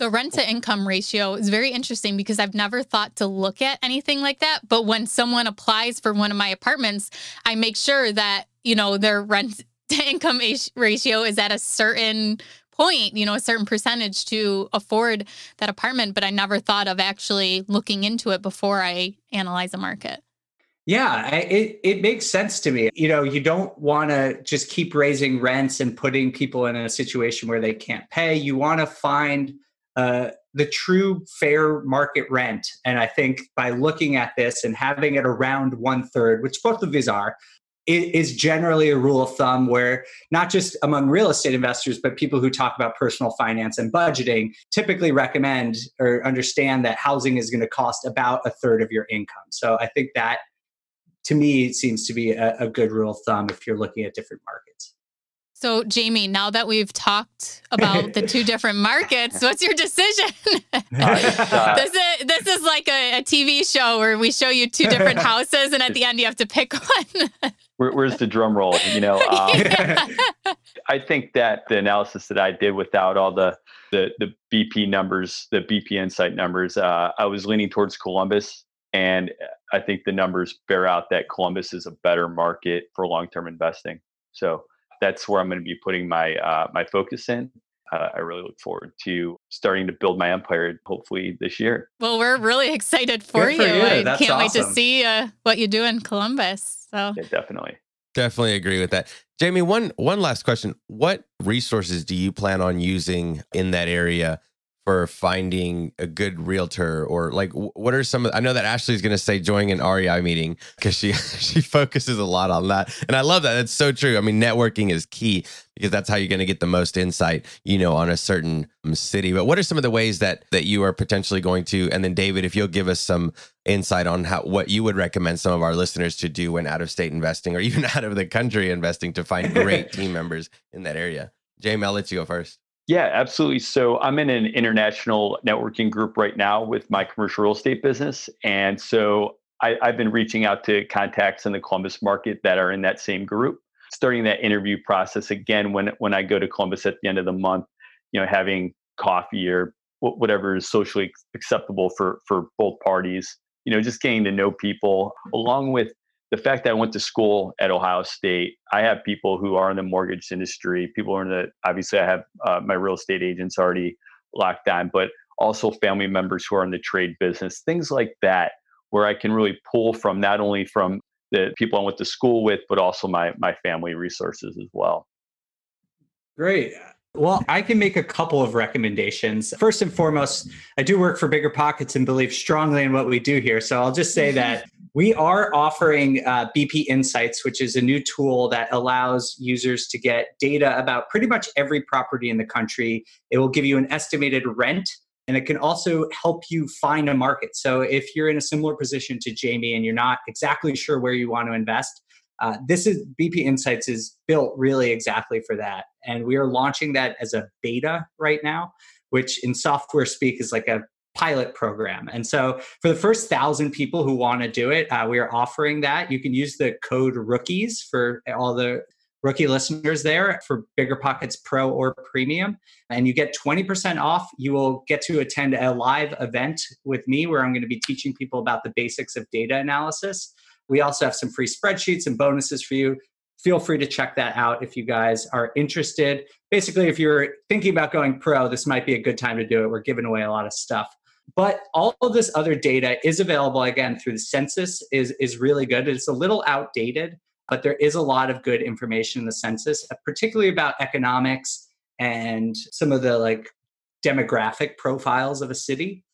The rent to income ratio is very interesting because I've never thought to look at anything like that. But when someone applies for one of my apartments, I make sure that, you know, their rent to income ratio is at a certain point, you know, a certain percentage to afford that apartment, but I never thought of actually looking into it before I analyze a market. Yeah, I, it, it makes sense to me. You know, you don't want to just keep raising rents and putting people in a situation where they can't pay. You want to find uh, the true fair market rent. And I think by looking at this and having it around one third, which both of these are, it is generally a rule of thumb where not just among real estate investors, but people who talk about personal finance and budgeting typically recommend or understand that housing is going to cost about a third of your income. So I think that, to me, seems to be a, a good rule of thumb if you're looking at different markets. So Jamie, now that we've talked about the two different markets, what's your decision? this, is, this is like a, a T V show where we show you two different houses and at the end you have to pick one. Where, where's the drum roll? You know, um, yeah. I think that the analysis that I did without all the the, the B P numbers, the B P Insight numbers, uh, I was leaning towards Columbus. And I think the numbers bear out that Columbus is a better market for long-term investing. So that's where I'm going to be putting my uh, my focus in. Uh, I really look forward to starting to build my empire, hopefully this year. Well, we're really excited for, you. for you. I That's can't awesome. wait to see uh, what you do in Columbus. So yeah, definitely. Definitely agree with that. Jamie, one one last question. What resources do you plan on using in that area for finding a good realtor? Or like, what are some of, I know that Ashley's going to say join an R E I meeting because she, she focuses a lot on that. And I love that. That's so true. I mean, networking is key because that's how you're going to get the most insight, you know, on a certain city. But what are some of the ways that, that you are potentially going to, and then David, if you'll give us some insight on how, what you would recommend some of our listeners to do when out of state investing or even out of the country investing to find great team members in that area. Jamie, I'll let you go first. Yeah, absolutely. So I'm in an international networking group right now with my commercial real estate business. And so I, I've been reaching out to contacts in the Columbus market that are in that same group, starting that interview process again, when, when I go to Columbus at the end of the month, you know, having coffee or w- whatever is socially acceptable for, for both parties, you know, just getting to know people, along with the fact that I went to school at Ohio State. I have people who are in the mortgage industry. People are in the, obviously I have uh, my real estate agents already locked on, but also family members who are in the trade business, things like that, where I can really pull from not only from the people I went to school with, but also my my family resources as well. Great. Well, I can make a couple of recommendations. First and foremost, I do work for Bigger Pockets and believe strongly in what we do here. So I'll just say that we are offering uh, B P Insights, which is a new tool that allows users to get data about pretty much every property in the country. It will give you an estimated rent, and it can also help you find a market. So if you're in a similar position to Jamie and you're not exactly sure where you want to invest, Uh, this is B P Insights is built really exactly for that. And we are launching that as a beta right now, which in software speak is like a pilot program. And so for the first thousand people who want to do it, uh, we are offering that. You can use the code ROOKIES for all the rookie listeners there for BiggerPockets Pro or Premium, and you get twenty percent off. You will get to attend a live event with me where I'm going to be teaching people about the basics of data analysis. We also have some free spreadsheets and bonuses for you. Feel free to check that out if you guys are interested. Basically, if you're thinking about going pro, this might be a good time to do it. We're giving away a lot of stuff. But all of this other data is available, again, through the census, is, is really good. It's a little outdated, but there is a lot of good information in the census, particularly about economics and some of the like demographic profiles of a city.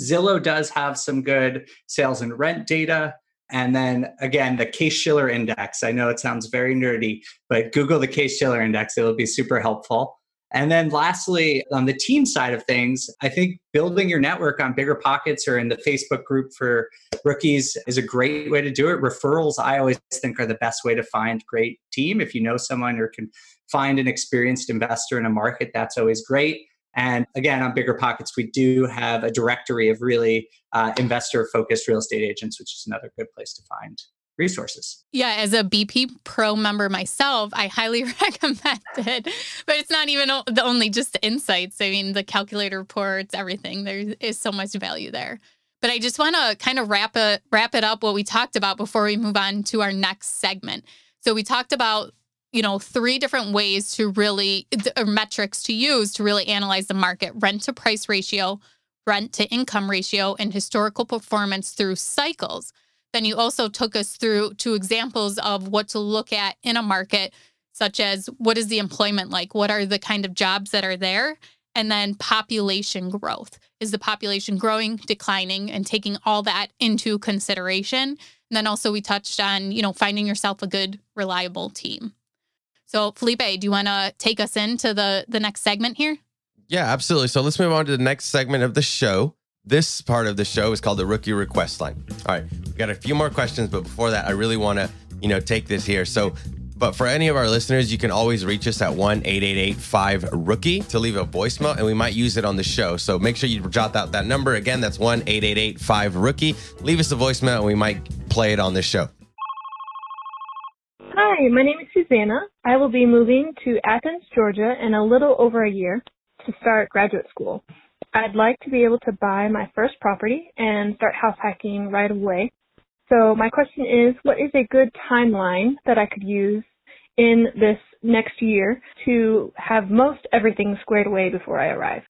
Zillow does have some good sales and rent data. And then again, the Case-Shiller Index. I know it sounds very nerdy, but Google the Case-Shiller Index. It'll be super helpful. And then lastly, on the team side of things, I think building your network on BiggerPockets or in the Facebook group for rookies is a great way to do it. Referrals, I always think, are the best way to find great team. If you know someone or can find an experienced investor in a market, that's always great. And again, on BiggerPockets, we do have a directory of really uh, investor-focused real estate agents, which is another good place to find resources. Yeah, as a B P Pro member myself, I highly recommend it. But it's not even the only just the insights. I mean, the calculator reports, everything. There is so much value there. But I just want to kind of wrap it, wrap it up what we talked about before we move on to our next segment. So we talked about you know, three different ways to really, or metrics to use to really analyze the market: rent to price ratio, rent to income ratio, and historical performance through cycles. Then you also took us through two examples of what to look at in a market, such as what is the employment like? What are the kind of jobs that are there? And then population growth. Is the population growing, declining, and taking all that into consideration? And then also we touched on, you know, finding yourself a good, reliable team. So Felipe, do you want to take us into the, the next segment here? Yeah, absolutely. So let's move on to the next segment of the show. This part of the show is called the Rookie Request Line. All right, we've got a few more questions, but before that, I really want to, you know, take this here. So, but for any of our listeners, you can always reach us at one eight eight eight five ROOKIE to leave a voicemail, and we might use it on the show. So make sure you jot out that number. Again, that's one eight eight eight five ROOKIE. Leave us a voicemail, and we might play it on the show. Hi. Hi, my name is Susanna. I will be moving to Athens, Georgia in a little over a year to start graduate school. I'd like to be able to buy my first property and start house hacking right away. So my question is, what is a good timeline that I could use in this next year to have most everything squared away before I arrive?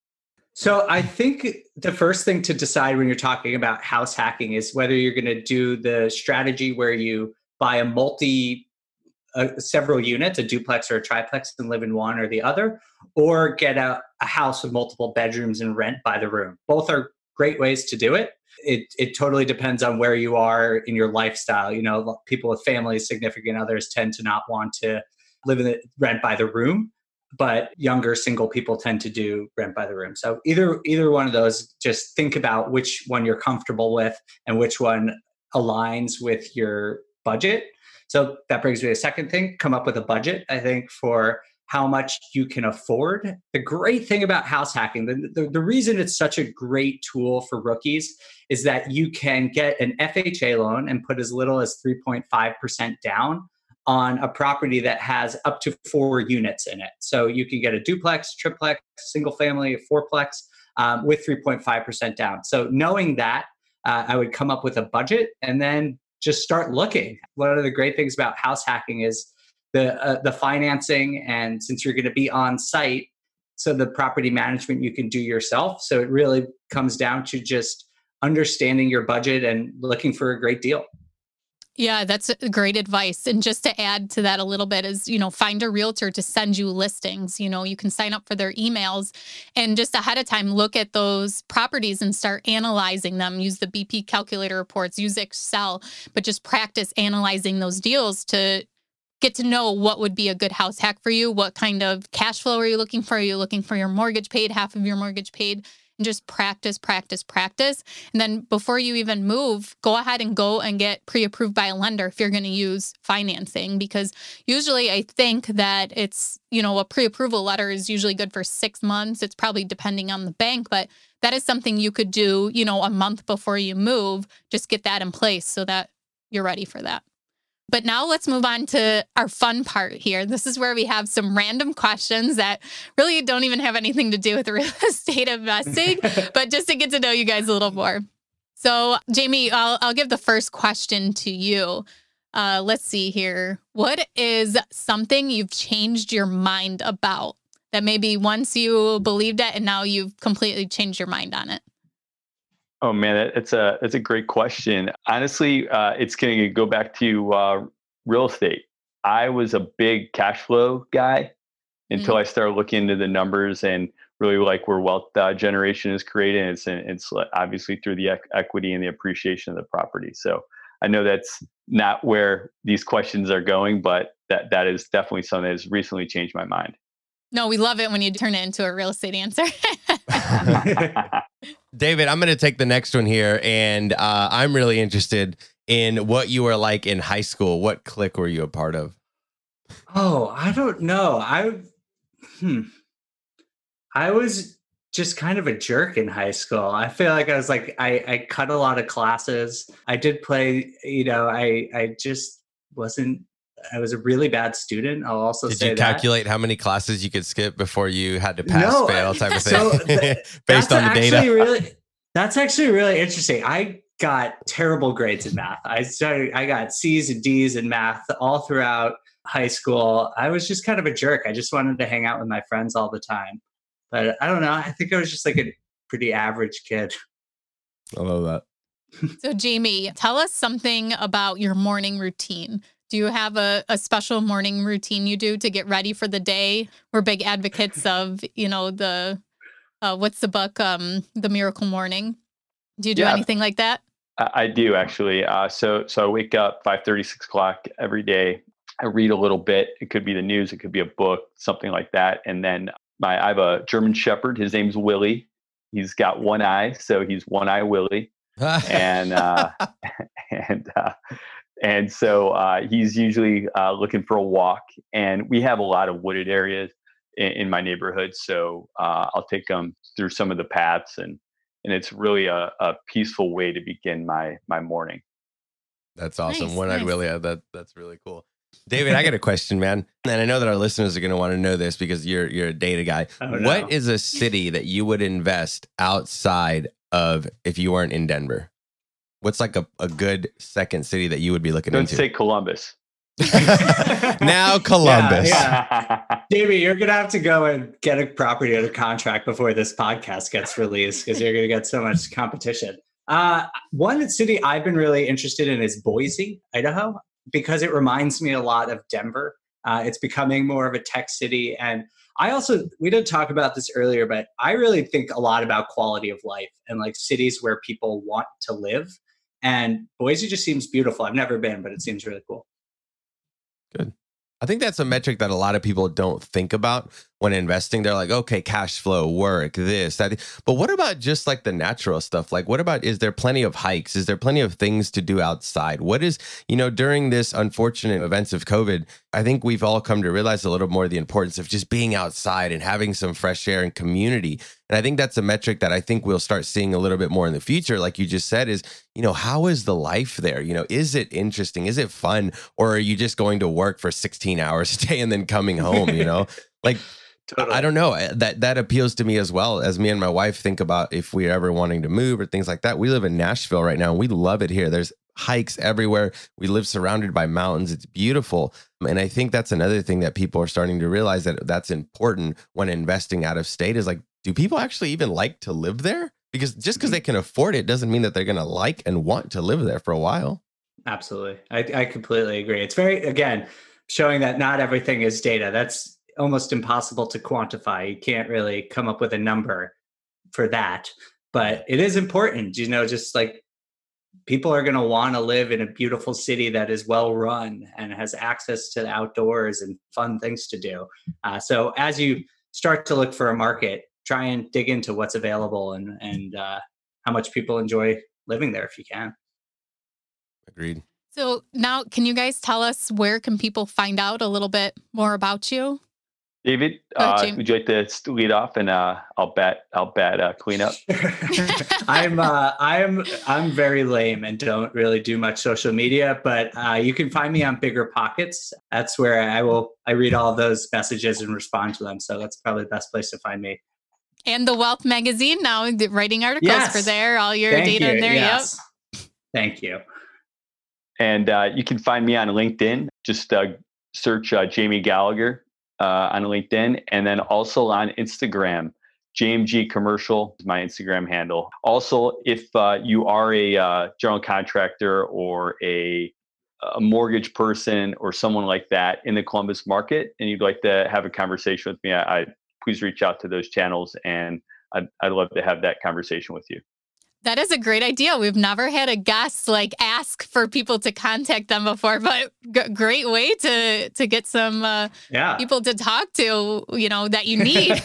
So I think the first thing to decide when you're talking about house hacking is whether you're going to do the strategy where you buy a multi, uh, several units, a duplex or a triplex, and live in one or the other, or get a, a house with multiple bedrooms and rent by the room. Both are great ways to do it. It it totally depends on where you are in your lifestyle. You know, people with families, significant others tend to not want to live in the rent by the room, but younger single people tend to do rent by the room. So either either one of those, just think about which one you're comfortable with and which one aligns with your budget. So that brings me to the second thing, come up with a budget, I think, for how much you can afford. The great thing about house hacking, the, the, the reason it's such a great tool for rookies is that you can get an F H A loan and put as little as three point five percent down on a property that has up to four units in it. So you can get a duplex, triplex, single family, a fourplex um, with three point five percent down. So knowing that, uh, I would come up with a budget and then just start looking. One of the great things about house hacking is the uh, the financing, and since you're going to be on site, so the property management you can do yourself. So it really comes down to just understanding your budget and looking for a great deal. Yeah, that's great advice. And just to add to that a little bit is, you know, find a realtor to send you listings. You know, you can sign up for their emails and just ahead of time, look at those properties and start analyzing them. Use the B P calculator reports, use Excel, but just practice analyzing those deals to get to know what would be a good house hack for you. What kind of cash flow are you looking for? Are you looking for your mortgage paid, half of your mortgage paid? And just practice, practice, practice. And then before you even move, go ahead and go and get pre-approved by a lender if you're going to use financing, because usually I think that it's, you know, a pre-approval letter is usually good for six months. It's probably depending on the bank, but that is something you could do, you know, a month before you move. Just get that in place so that you're ready for that. But now let's move on to our fun part here. This is where we have some random questions that really don't even have anything to do with real estate investing, but just to get to know you guys a little more. So, Jamie, I'll, I'll give the first question to you. Uh, let's see here. What is something you've changed your mind about that maybe once you believed it and now you've completely changed your mind on it? Oh man, it's a it's a great question. Honestly, uh, it's going to go back to uh, real estate. I was a big cash flow guy until mm-hmm. I started looking into the numbers and really like where wealth uh, generation is created. It's it's obviously through the ec- equity and the appreciation of the property. So I know that's not where these questions are going, but that that is definitely something that has recently changed my mind. No, we love it when you turn it into a real estate answer. David, I'm going to take the next one here. And uh, I'm really interested in what you were like in high school. What clique were you a part of? Oh, I don't know. I hmm. I was just kind of a jerk in high school. I feel like I was like, I, I cut a lot of classes. I did play, you know, I, I just wasn't. I was a really bad student. I'll also Did say that. Did you calculate that. How many classes you could skip before you had to pass, no, fail type of thing so th- based on the data? Really, that's actually really interesting. I got terrible grades in math. I started, I got C's and D's in math all throughout high school. I was just kind of a jerk. I just wanted to hang out with my friends all the time. But I don't know. I think I was just like a pretty average kid. I love that. So Jamie, tell us something about your morning routine. Do you have a, a special morning routine you do to get ready for the day? We're big advocates of, you know, the, uh, what's the book, um, The Miracle Morning. Do you do yeah, anything like that? I, I do actually. Uh, so, so I wake up five thirty, six o'clock every day. I read a little bit. It could be the news. It could be a book, something like that. And then my, I have a German Shepherd. His name's Willie. He's got one eye. So he's One Eye Willie. and, uh, and, uh, And so uh, he's usually uh, looking for a walk, and we have a lot of wooded areas in, in my neighborhood. So uh, I'll take him through some of the paths, and and it's really a, a peaceful way to begin my my morning. That's awesome. Nice, One-eyed nice. Willie, that that's really cool. David, I got a question, man. And I know that our listeners are going to want to know this because you're you're a data guy. Oh, no. What is a city that you would invest outside of if you weren't in Denver? What's like a, a good second city that you would be looking Don't into? Don't say Columbus. Now Columbus. Yeah, yeah. Jamie, you're going to have to go and get a property under contract before this podcast gets released because you're going to get so much competition. Uh, one city I've been really interested in is Boise, Idaho, because it reminds me a lot of Denver. Uh, it's becoming more of a tech city. And I also, we didn't talk about this earlier, but I really think a lot about quality of life and like cities where people want to live. And Boise just seems beautiful. I've never been, but it seems really cool. Good. I think that's a metric that a lot of people don't think about when investing. They're like, okay, cash flow, work, this, that. But what about just like the natural stuff? Like, what about, is there plenty of hikes? Is there plenty of things to do outside? What is, you know, during this unfortunate events of COVID, I think we've all come to realize a little more the importance of just being outside and having some fresh air and community. And I think that's a metric that I think we'll start seeing a little bit more in the future. Like you just said, is, you know, how is the life there? You know, is it interesting? Is it fun? Or are you just going to work for sixteen hours a day and then coming home, you know? Like, totally. I don't know. That that appeals to me as well. As me and my wife think about if we're ever wanting to move or things like that. We live in Nashville right now. And we love it here. There's hikes everywhere. We live surrounded by mountains. It's beautiful. And I think that's another thing that people are starting to realize that that's important when investing out of state is like, do people actually even like to live there? Because just because they can afford it doesn't mean that they're going to like and want to live there for a while. Absolutely. I, I completely agree. It's very, again, showing that not everything is data. That's almost impossible to quantify. You can't really come up with a number for that, but it is important, you know, just like people are going to want to live in a beautiful city that is well run and has access to the outdoors and fun things to do. Uh, so as you start to look for a market, try and dig into what's available and, and uh, how much people enjoy living there if you can. Agreed. So now, can you guys tell us where can people find out a little bit more about you? David, uh, would you like to lead off, and uh, I'll bat, I'll bat, uh, clean up. I'm, uh, I'm, I'm very lame and don't really do much social media, but uh, you can find me on Bigger Pockets. That's where I will, I read all those messages and respond to them. So that's probably the best place to find me. And the Wealth Magazine now, writing articles yes. for there, all your Thank data you. in there. Yes. Yep. Thank you. And uh, you can find me on LinkedIn. Just uh, search uh, Jamie Gallagher. Uh, on LinkedIn, and then also on Instagram. J M G Commercial is my Instagram handle. Also, if uh, you are a uh, general contractor or a, a mortgage person or someone like that in the Columbus market, and you'd like to have a conversation with me, I, I please reach out to those channels, and I'd, I'd love to have that conversation with you. That is a great idea. We've never had a guest like ask for people to contact them before, but g- great way to to get some uh, yeah. people to talk to, you know, that you need.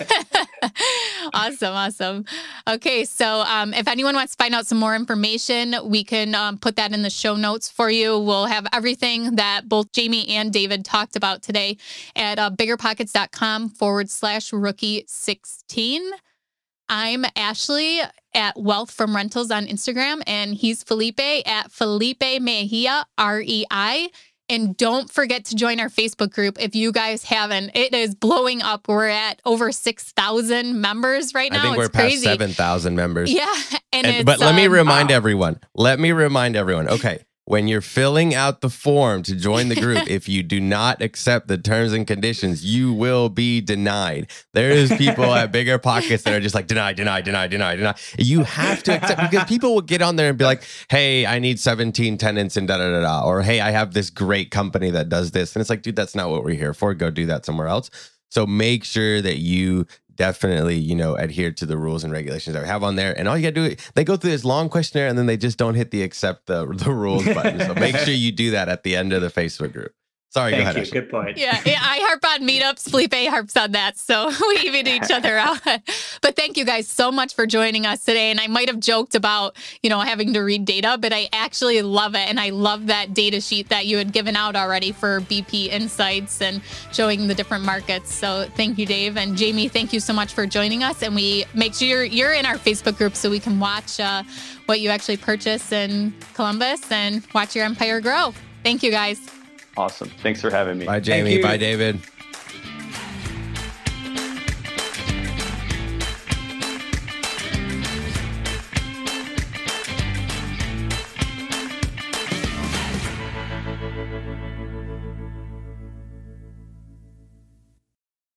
Awesome. Awesome. Okay. So um, if anyone wants to find out some more information, we can um, put that in the show notes for you. We'll have everything that both Jamie and David talked about today at uh, biggerpockets.com forward slash rookie 16. I'm Ashley at Wealth from Rentals on Instagram, and he's Felipe at Felipe Mejia, R E I. And don't forget to join our Facebook group if you guys haven't. It is blowing up. We're at over six thousand members right now. I think it's we're crazy. Past seven thousand members. Yeah. And, and it's, But let um, me remind wow. everyone. Let me remind everyone. Okay. When you're filling out the form to join the group, if you do not accept the terms and conditions, you will be denied. There is people at Bigger Pockets that are just like, deny, deny, deny, deny, deny. You have to accept, because people will get on there and be like, hey, I need seventeen tenants and da-da-da-da. Or, hey, I have this great company that does this. And it's like, dude, that's not what we're here for. Go do that somewhere else. So make sure that you definitely, you know, adhere to the rules and regulations that we have on there. And all you gotta do, they go through this long questionnaire and then they just don't hit the accept the, the rules button. So make sure you do that at the end of the Facebook group. Sorry, Thank go ahead. You. Good point. Yeah, yeah, I harp on meetups. Felipe harps on that. So we even each other out. But thank you guys so much for joining us today. And I might have joked about, you know, having to read data, but I actually love it. And I love that data sheet that you had given out already for B P Insights and showing the different markets. So thank you, Dave. And Jamie, thank you so much for joining us. And we make sure you're, you're in our Facebook group so we can watch uh, what you actually purchase in Columbus and watch your empire grow. Thank you, guys. Awesome. Thanks for having me. Bye, Jamie. Bye, David.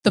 The